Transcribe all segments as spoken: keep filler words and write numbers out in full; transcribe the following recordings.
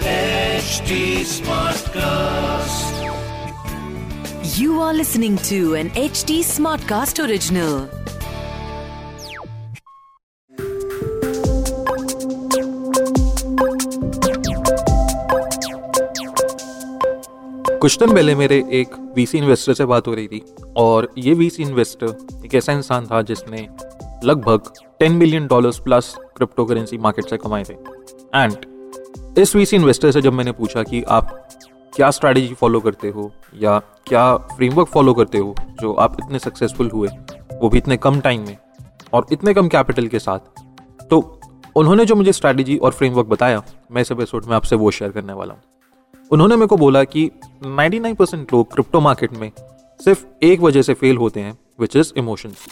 H D Smartcast. You are listening to an H D Smartcast original. कुछ दिन पहले मेरे एक वीसी इन्वेस्टर से बात हो रही थी और ये वीसी इन्वेस्टर एक ऐसा इंसान था जिसने लगभग दस million dollars plus crypto currency market से कमाए थे। एंड इस वीसी इन्वेस्टर से जब मैंने पूछा कि आप क्या स्ट्रैटेजी फॉलो करते हो या क्या फ्रेमवर्क फॉलो करते हो जो आप इतने सक्सेसफुल हुए, वो भी इतने कम टाइम में और इतने कम कैपिटल के साथ, तो उन्होंने जो मुझे स्ट्रैटेजी और फ्रेमवर्क बताया, मैं इस एपिसोड में आपसे वो शेयर करने वाला हूँ। उन्होंने मेरे को बोला कि निन्यानवे परसेंट लोग क्रिप्टो मार्केट में सिर्फ एक वजह से फेल होते हैं, विच इज़ इमोशंस।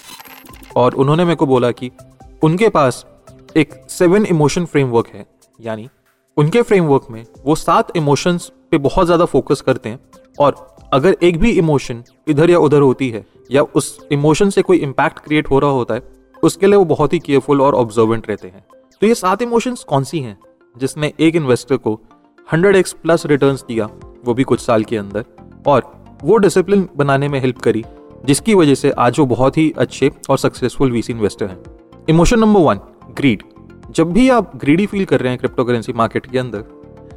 और उन्होंने मेरे को बोला कि उनके पास एक सेवन इमोशन फ्रेमवर्क है, यानी उनके फ्रेमवर्क में वो सात इमोशंस पे बहुत ज़्यादा फोकस करते हैं और अगर एक भी इमोशन इधर या उधर होती है या उस इमोशन से कोई इम्पैक्ट क्रिएट हो रहा होता है, उसके लिए वो बहुत ही केयरफुल और ऑब्जर्वेंट रहते हैं। तो ये सात इमोशंस कौन सी हैं जिसने एक इन्वेस्टर को हंड्रेड एक्स प्लस रिटर्न्स दिया, वो भी कुछ साल के अंदर, और वो डिसिप्लिन बनाने में हेल्प करी जिसकी वजह से आज वो बहुत ही अच्छे और सक्सेसफुल वीसी इन्वेस्टर हैं। Emotion number one, greed. जब भी आप ग्रीडी फील कर रहे हैं क्रिप्टो करेंसी मार्केट के अंदर,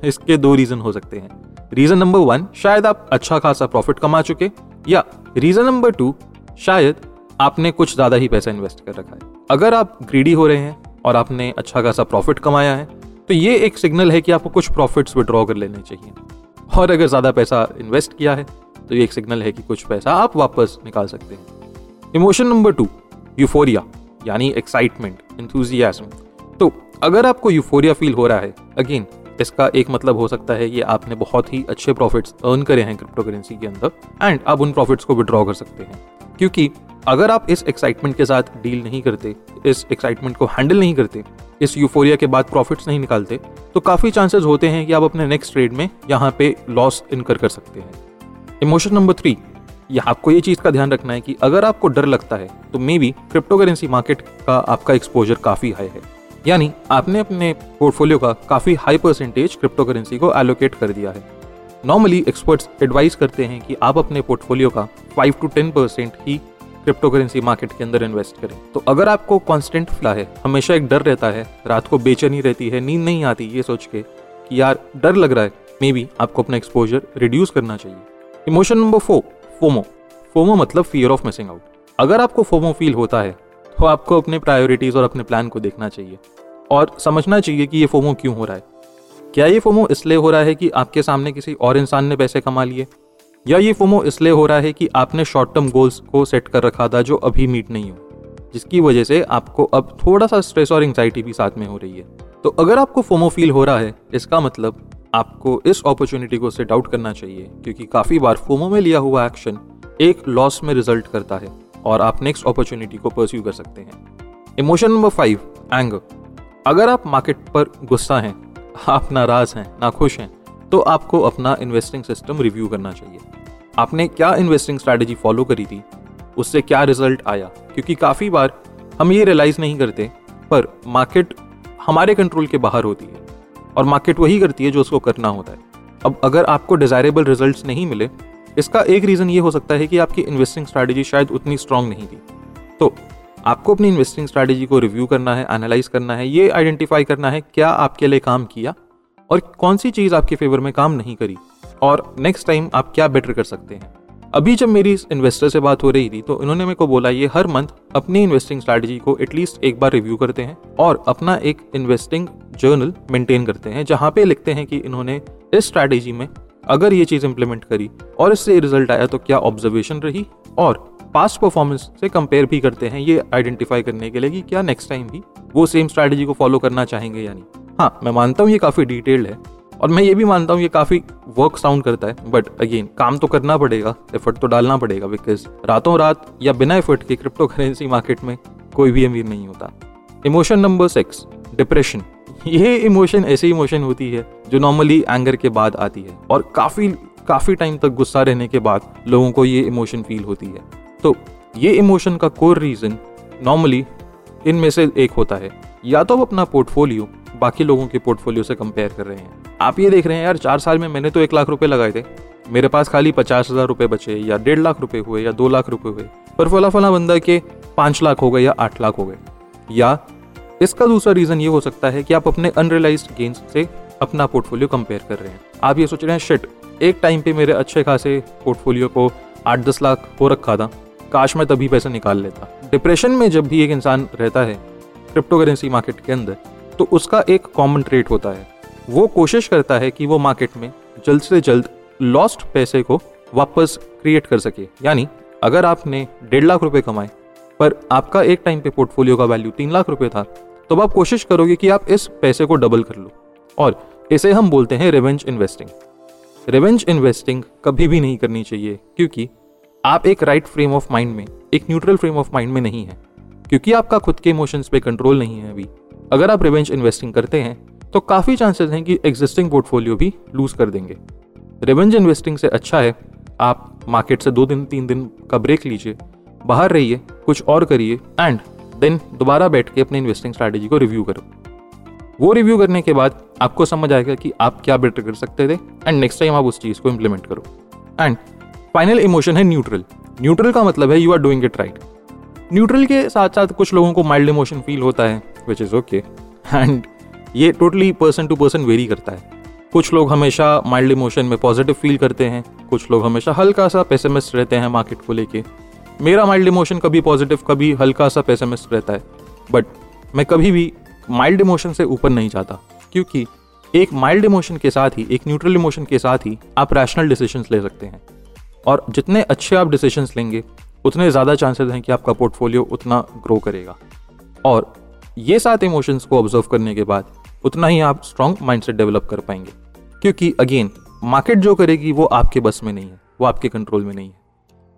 इसके दो रीजन हो सकते हैं। रीजन नंबर वन, शायद आप अच्छा खासा प्रॉफिट कमा चुके, या रीजन नंबर टू, शायद आपने कुछ ज्यादा ही पैसा इन्वेस्ट कर रखा है। अगर आप ग्रीडी हो रहे हैं और आपने अच्छा खासा प्रॉफिट कमाया है, तो ये एक सिग्नल है कि आपको कुछ प्रॉफिट्स विड्रॉ कर लेने चाहिए, और अगर ज्यादा पैसा इन्वेस्ट किया है तो ये एक सिग्नल है कि कुछ पैसा आप वापस निकाल सकते हैं। इमोशन नंबर टू, यूफोरिया, यानी एक्साइटमेंट, एंथुजियाज्म। तो अगर आपको यूफोरिया फील हो रहा है, अगेन इसका एक मतलब हो सकता है कि आपने बहुत ही अच्छे प्रॉफिट्स अर्न करे हैं क्रिप्टो करेंसी के अंदर एंड आप उन प्रॉफिट्स को विड्रॉ कर सकते हैं, क्योंकि अगर आप इस एक्साइटमेंट के साथ डील नहीं करते, इस एक्साइटमेंट को हैंडल नहीं करते, इस यूफोरिया के बाद प्रॉफिट्स नहीं निकालते, तो काफ़ी चांसेस होते हैं कि आप अपने नेक्स्ट ट्रेड में यहाँ पे लॉस इनकर कर सकते हैं। इमोशन नंबर थ्री, यह आपको ये चीज़ का ध्यान रखना है कि अगर आपको डर लगता है तो maybe crypto currency market का आपका एक्सपोजर काफ़ी हाई है, यानी आपने अपने पोर्टफोलियो का काफ़ी हाई परसेंटेज क्रिप्टो करेंसी को एलोकेट कर दिया है। नॉर्मली एक्सपर्ट्स एडवाइस करते हैं कि आप अपने पोर्टफोलियो का फाइव टू टेन परसेंट ही क्रिप्टो करेंसी मार्केट के अंदर इन्वेस्ट करें। तो अगर आपको कॉन्स्टेंट फ्ला है, हमेशा एक डर रहता है, रात को बेचैनी रहती है, नींद नहीं आती ये सोच के कि यार डर लग रहा है, मे बी आपको अपना एक्सपोजर रिड्यूस करना चाहिए। Emotion number four, FOMO. FOMO मतलब फियर ऑफ मिसिंग आउट। अगर आपको फोमो फील होता है तो आपको अपने प्रायोरिटीज़ और अपने प्लान को देखना चाहिए और समझना चाहिए कि ये फोमो क्यों हो रहा है। क्या ये फोमो इसलिए हो रहा है कि आपके सामने किसी और इंसान ने पैसे कमा लिए, या ये फोमो इसलिए हो रहा है कि आपने शॉर्ट टर्म गोल्स को सेट कर रखा था जो अभी मीट नहीं हो, जिसकी वजह से आपको अब थोड़ा सा स्ट्रेस और एंग्जाइटी भी साथ में हो रही है। तो अगर आपको फोमो फील हो रहा है, इसका मतलब आपको इस अपॉर्चुनिटी को सेट आउट करना चाहिए, क्योंकि काफ़ी बार फोमो में लिया हुआ एक्शन एक लॉस में रिजल्ट करता है और आप नेक्स्ट अपॉर्चुनिटी को परस्यू कर सकते हैं। Emotion number five, anger. अगर आप मार्केट पर गुस्सा हैं, आप नाराज़ हैं, नाखुश हैं, तो आपको अपना इन्वेस्टिंग सिस्टम रिव्यू करना चाहिए। आपने क्या इन्वेस्टिंग स्ट्रैटेजी फॉलो करी थी, उससे क्या रिजल्ट आया, क्योंकि काफ़ी बार हम ये रियलाइज़ नहीं करते पर मार्केट हमारे कंट्रोल के बाहर होती है और मार्केट वही करती है जो उसको करना होता है। अब अगर आपको डिज़ायरेबल रिजल्ट्स नहीं मिले, इसका एक रीज़न ये हो सकता है कि आपकी इन्वेस्टिंग स्ट्रैटेजी शायद उतनी स्ट्रांग नहीं थी। तो आपको अपनी इन्वेस्टिंग स्ट्रैटेजी को रिव्यू करना है, एनालाइज करना है, ये आइडेंटिफाई करना है क्या आपके लिए काम किया और कौन सी चीज़ आपके फेवर में काम नहीं करी और नेक्स्ट टाइम आप क्या बेटर कर सकते हैं। अभी जब मेरी इस इन्वेस्टर से बात हो रही थी तो इन्होंने मेरे को बोला ये हर मंथ अपनी इन्वेस्टिंग स्ट्रैटेजी को एटलीस्ट एक बार रिव्यू करते हैं और अपना एक इन्वेस्टिंग जर्नल मेंटेन करते हैं, जहाँ पे लिखते हैं कि इन्होंने इस स्ट्रैटेजी में अगर ये चीज़ इंप्लीमेंट करी और इससे रिजल्ट आया तो क्या ऑब्जर्वेशन रही, और पास्ट परफॉर्मेंस से कंपेयर भी करते हैं ये आइडेंटिफाई करने के लिए कि क्या नेक्स्ट टाइम भी वो सेम स्ट्रैटेजी को फॉलो करना चाहेंगे या नहीं। हाँ, मैं मानता हूँ ये काफ़ी डिटेल्ड है और मैं ये भी मानता हूँ ये काफ़ी वर्क साउंड करता है, बट अगेन काम तो करना पड़ेगा, एफर्ट तो डालना पड़ेगा, बिकॉज रातों रात या बिना एफर्ट के क्रिप्टो करेंसी मार्केट में कोई भी अमीर नहीं होता। Emotion number six, depression. ये इमोशन ऐसी इमोशन होती है जो नॉर्मली एंगर के बाद आती है और काफ़ी काफ़ी टाइम तक गुस्सा रहने के बाद लोगों को ये इमोशन फील होती है। तो ये इमोशन का कोर रीज़न नॉर्मली इनमें से एक होता है, या तो आप अपना पोर्टफोलियो बाकी लोगों के पोर्टफोलियो से कंपेयर कर रहे हैं। आप ये देख रहे हैं यार, चार साल में मैंने तो एक लाख रुपए लगाए थे, मेरे पास खाली पचास हज़ार रुपये बचे, या डेढ़ लाख रुपये हुए, या दो लाख रुपये हुए, पर फला फला बंदा के पाँच लाख हो गए या आठ लाख हो गए। या इसका दूसरा रीज़न ये हो सकता है कि आप अपने अनरियलाइज्ड गेन्स से अपना पोर्टफोलियो कंपेयर कर रहे हैं। आप ये सोच रहे हैं शिट, एक टाइम पे मेरे अच्छे खासे पोर्टफोलियो को आठ दस लाख हो रखा था, काश मैं तभी पैसे निकाल लेता। डिप्रेशन में जब भी एक इंसान रहता है क्रिप्टो करेंसी मार्केट के अंदर, तो उसका एक कॉमन ट्रेट होता है, वो कोशिश करता है कि वो मार्केट में जल्द से जल्द लॉस्ट पैसे को वापस क्रिएट कर सके। यानी अगर आपने डेढ़ लाख रुपए कमाए पर आपका एक टाइम पे पोर्टफोलियो का वैल्यू तीन लाख रुपए था, तो आप कोशिश करोगे कि आप इस पैसे को डबल कर लो, और इसे हम बोलते हैं रिवेंज इन्वेस्टिंग। रिवेंज इन्वेस्टिंग कभी भी नहीं करनी चाहिए, क्योंकि आप एक राइट फ्रेम ऑफ माइंड में, एक न्यूट्रल फ्रेम ऑफ माइंड में नहीं है, क्योंकि आपका खुद के इमोशंस पे कंट्रोल नहीं है अभी। अगर आप रिवेंज इन्वेस्टिंग करते हैं तो काफ़ी चांसेस हैं कि एग्जिस्टिंग पोर्टफोलियो भी लूज कर देंगे। रिवेंज इन्वेस्टिंग से अच्छा है आप मार्केट से दो दिन तीन दिन का ब्रेक लीजिए, बाहर रहिए, कुछ और करिए, एंड देन दोबारा बैठ के अपने इन्वेस्टिंग स्ट्रैटेजी को रिव्यू करो। वो रिव्यू करने के बाद आपको समझ आएगा कि आप क्या बेटर कर सकते थे, एंड नेक्स्ट टाइम आप उस चीज़ को इम्प्लीमेंट करो। एंड फाइनल इमोशन है न्यूट्रल। न्यूट्रल का मतलब है you are doing it right. Neutral के साथ साथ कुछ लोगों को माइल्ड इमोशन फील होता है, विच इज़ ओके, एंड ये totally person to person vary करता है। कुछ लोग हमेशा माइल्ड इमोशन में पॉजिटिव फील करते हैं, कुछ लोग हमेशा हल्का सा पेसिमिस्ट रहते हैं मार्केट को लेके। मेरा माइल्ड इमोशन कभी पॉजिटिव कभी हल्का सा पेसिमिस्ट रहता है, बट मैं कभी भी माइल्ड इमोशन से ऊपर नहीं जाता, क्योंकि एक माइल्ड इमोशन के साथ ही, एक न्यूट्रल इमोशन के साथ ही आप रैशनल डिसीजंस ले सकते हैं, और जितने अच्छे आप डिसीजंस लेंगे उतने ज़्यादा चांसेस हैं कि आपका पोर्टफोलियो उतना ग्रो करेगा। और ये सात इमोशंस को ऑब्जर्व करने के बाद उतना ही आप स्ट्रॉन्ग माइंडसेट डेवलप कर पाएंगे, क्योंकि अगेन मार्केट जो करेगी वो आपके बस में नहीं है, वो आपके कंट्रोल में नहीं है।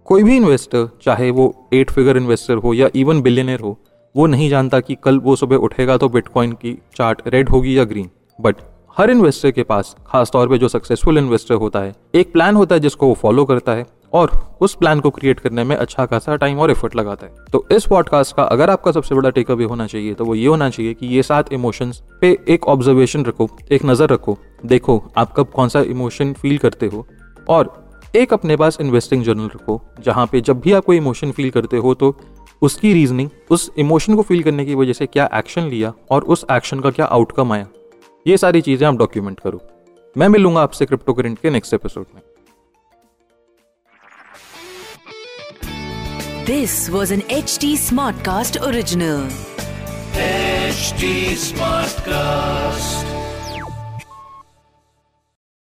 कोई भी इन्वेस्टर, चाहे वो एट फिगर इन्वेस्टर हो या इवन बिलियनर हो, वो नहीं जानता कि कल वो सुबह उठेगा तो बिटकॉइन की चार्ट रेड होगी या ग्रीन। बट हर इन्वेस्टर के पास, खासतौर पे जो सक्सेसफुल इन्वेस्टर होता है, एक प्लान होता है जिसको वो फॉलो करता है, और उस प्लान को क्रिएट करने में अच्छा खासा टाइम और एफर्ट लगाता है। तो इस पॉडकास्ट का अगर आपका सबसे बड़ा टेक अवे होना चाहिए तो वो ये होना चाहिए कि ये सात इमोशंस पे एक ऑब्जर्वेशन रखो, एक नज़र रखो, देखो आप कब कौन सा इमोशन फील करते हो, और एक अपने पास इन्वेस्टिंग जर्नल रखो जहाँ पे जब भी आप कोई इमोशन फील करते हो तो उसकी रीजनिंग, उस इमोशन को फील करने की वजह से क्या एक्शन लिया और उस एक्शन का क्या आउटकम आया, ये सारी चीज़ें आप डॉक्यूमेंट करो। मैं मिलूंगा आपसे क्रिप्टो करेंट के नेक्स्ट एपिसोड में। This was an H D Smartcast original. H D Smartcast.